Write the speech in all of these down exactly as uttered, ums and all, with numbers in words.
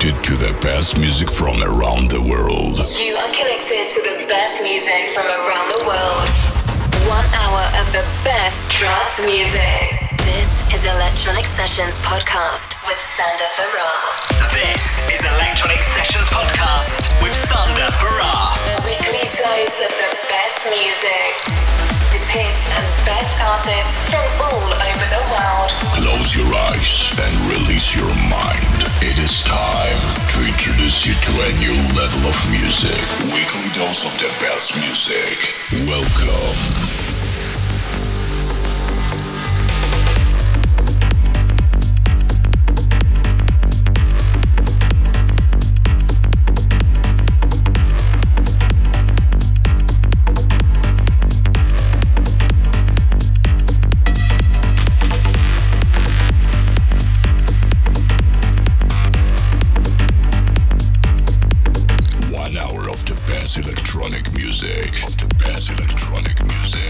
connected to the best music from around the world. You are connected to the best music from around the world. One hour of the best trance music. This is Electronic Sessions Podcast with Sander Ferrar. This is Electronic Sessions Podcast with Sander Ferrar. Weekly dose of the best music. Hits and best artists from all over the world. Close your eyes and release your mind. It is time to introduce you to a new level of music. Weekly dose of the best music. Welcome. Electronic music of the best electronic music.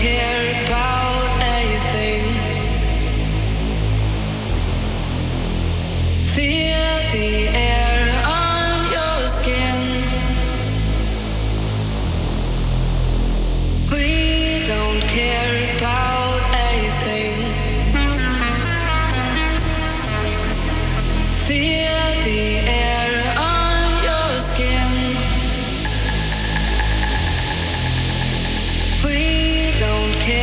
We don't care.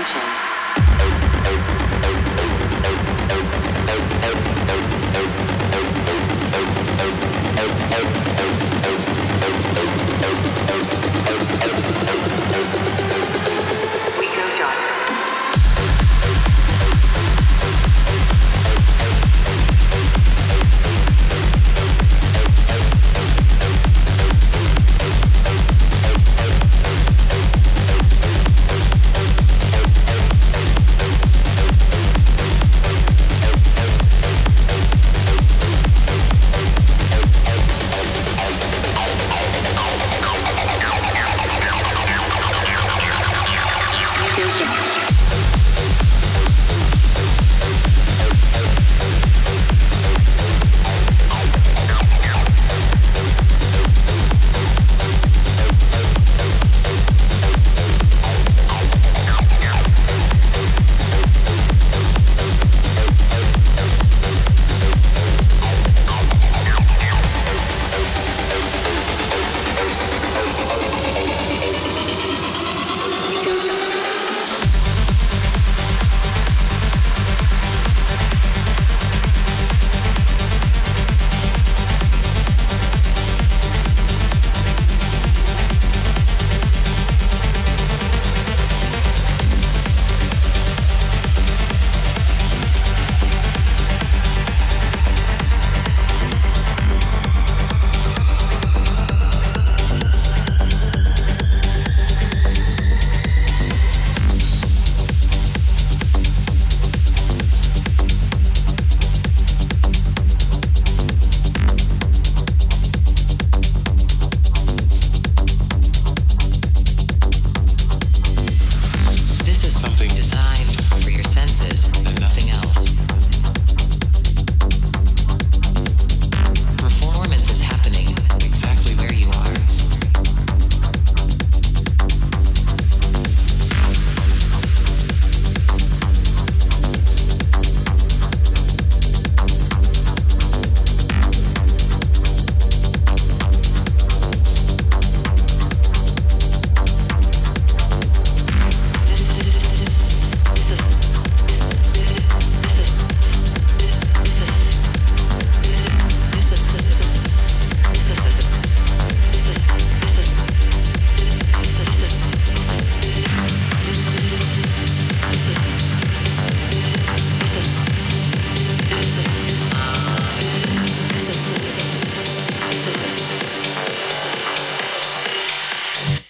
attention. We go dark. This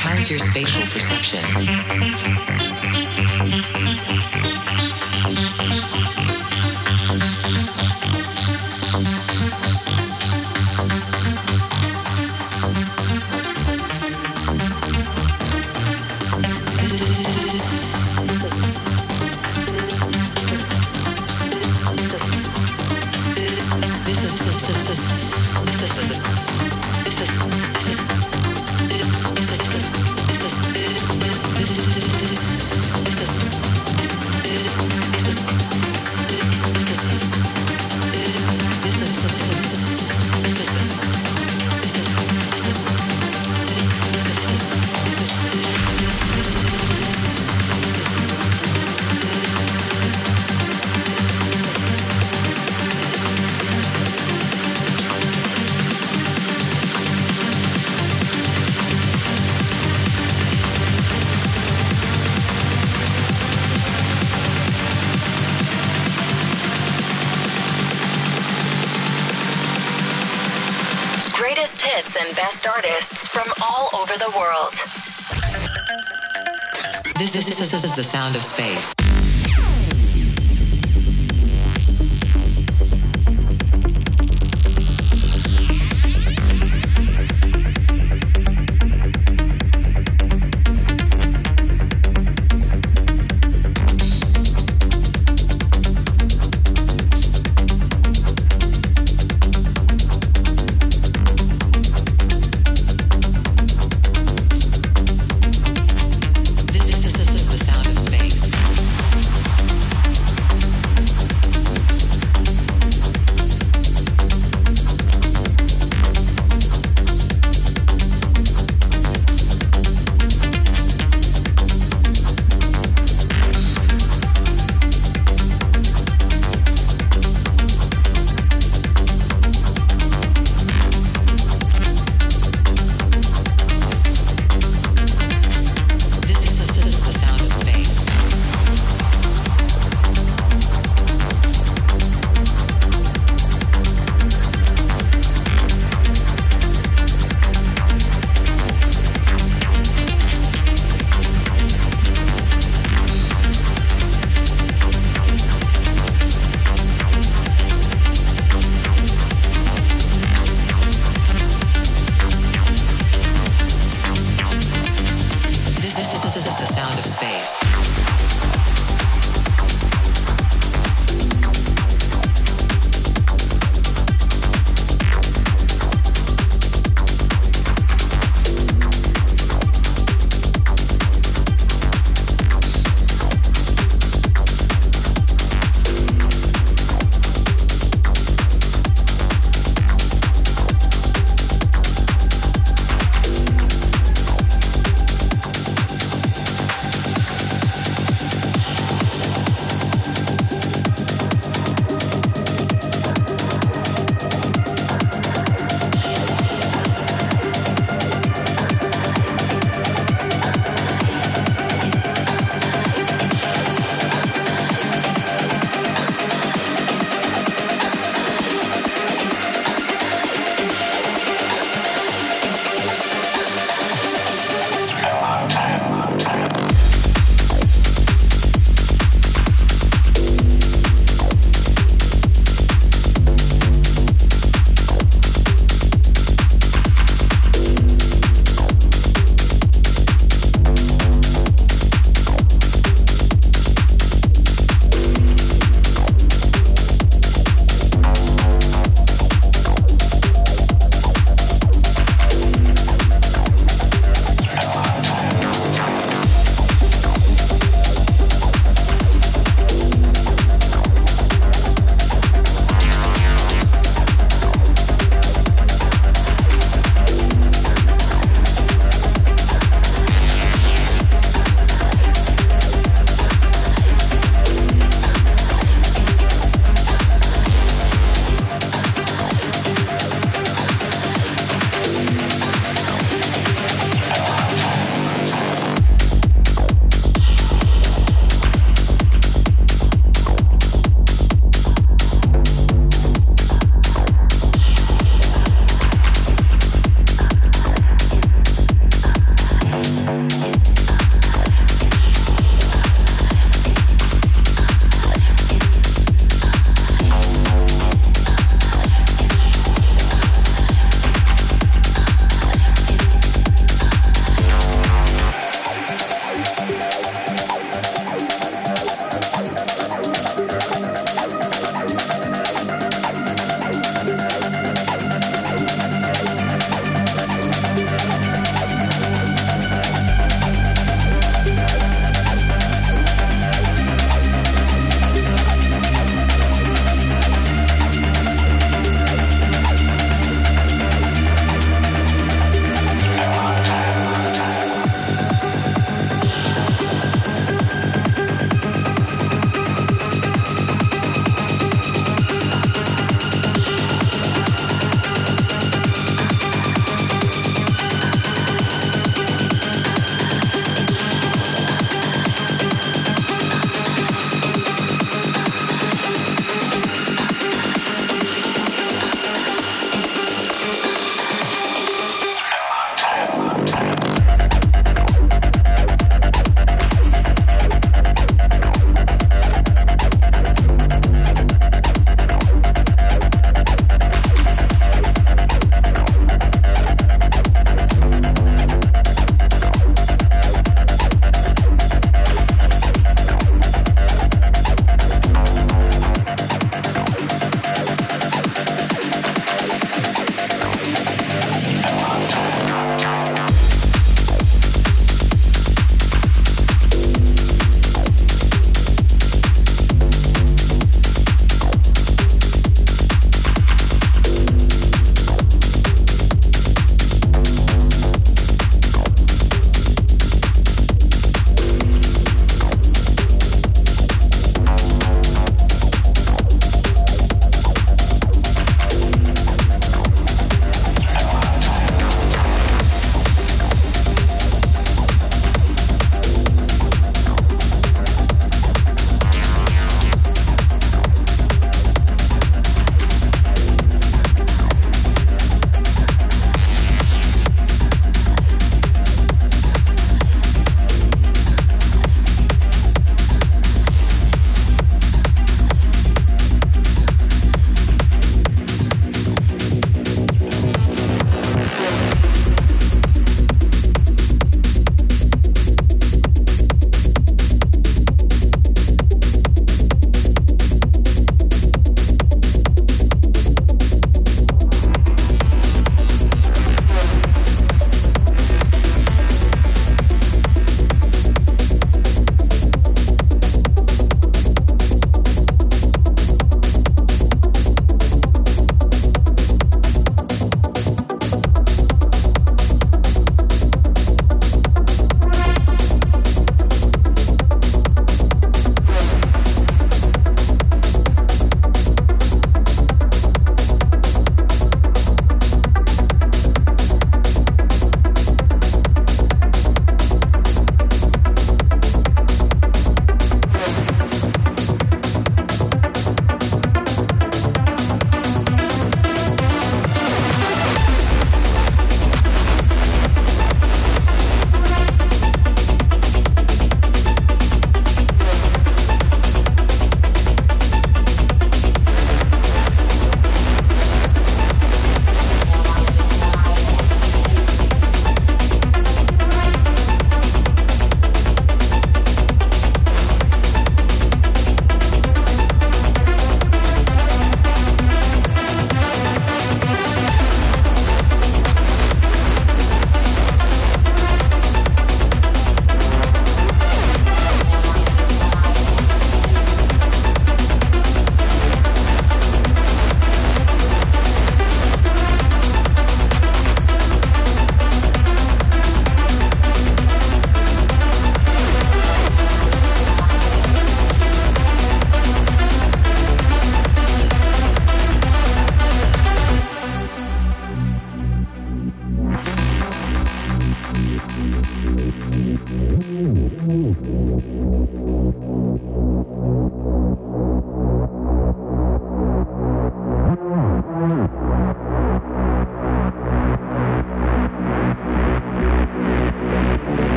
How's your spatial perception? This is hits and best artists from all over the world. This is, this is, this is the sound of space. This is the sound of space.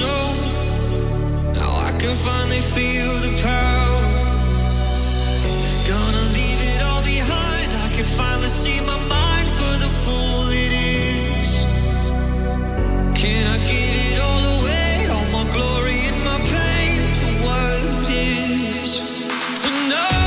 soul. Now I can finally feel the power. Gonna leave it all behind. I can finally see my mind for the fool it is. Can I give it all away? All my glory and my pain to what is. Tonight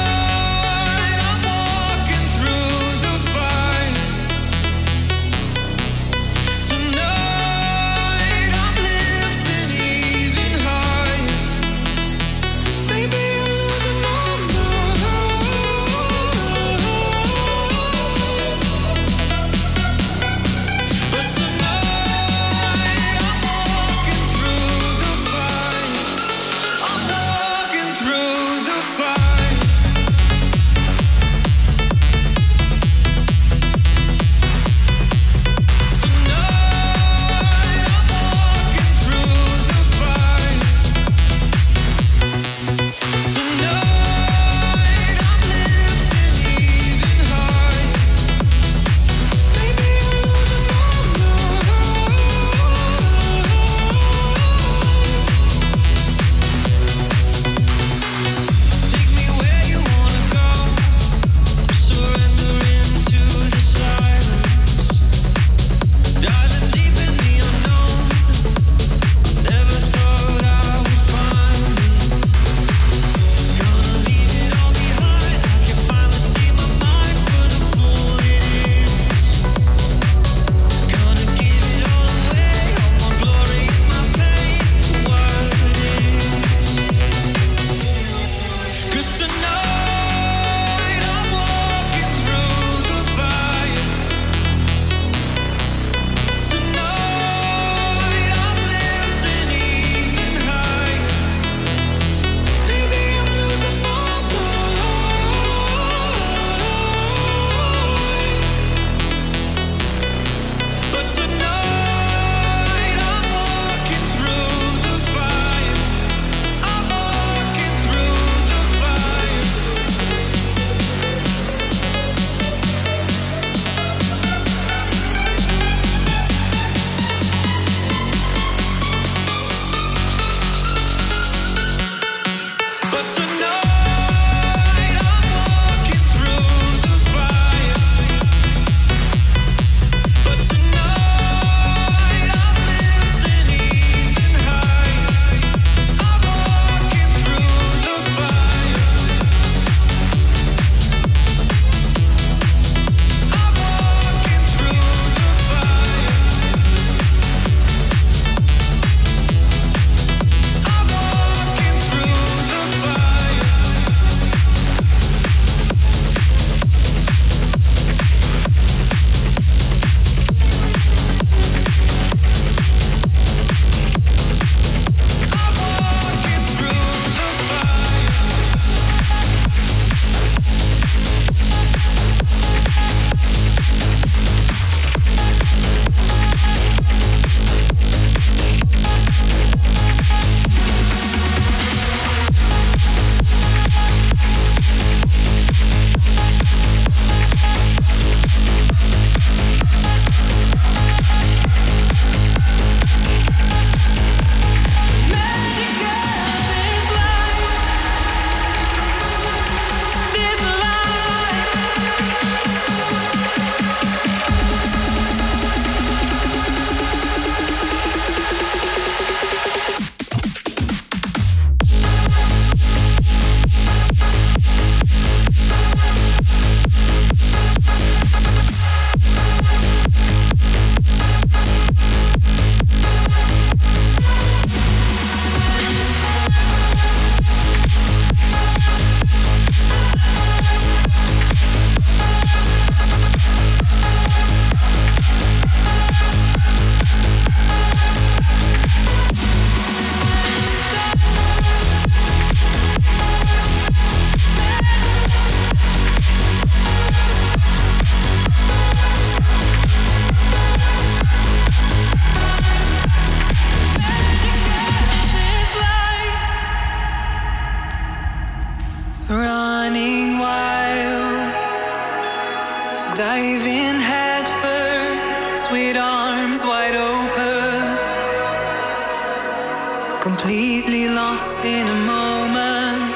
completely lost in a moment.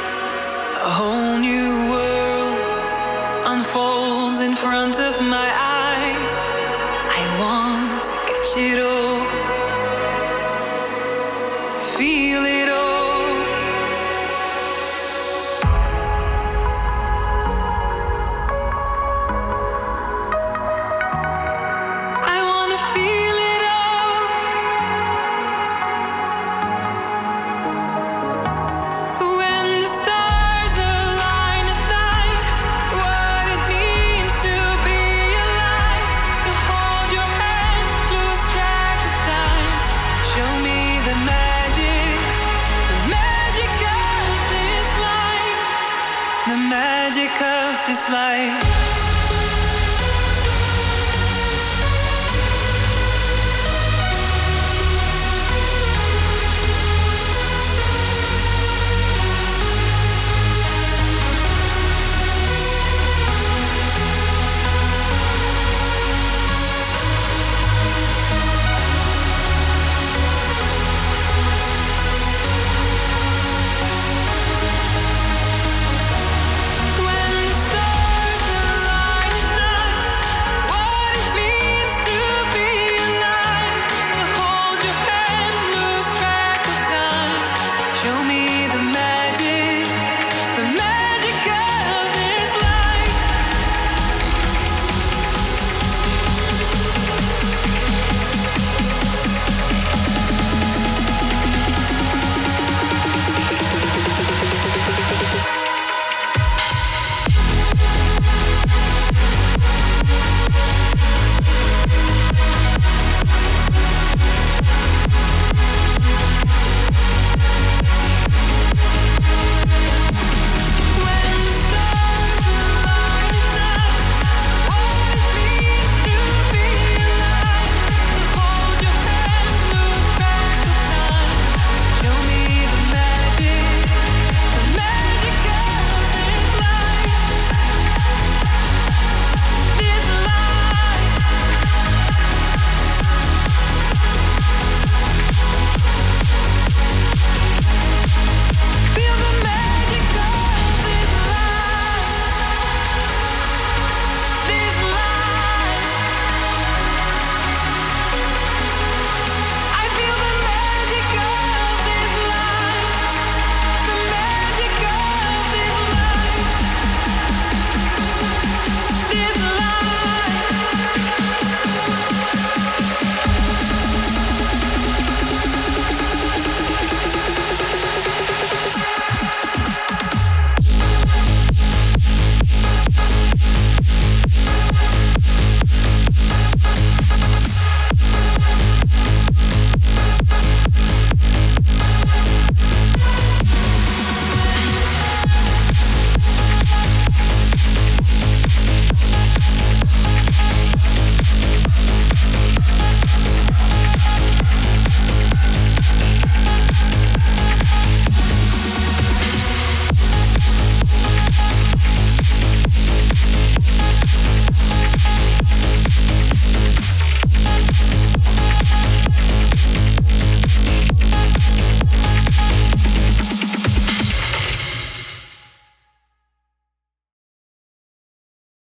A whole new world unfolds in front of my eyes. I want to catch it all, feel it all. Magic of this life.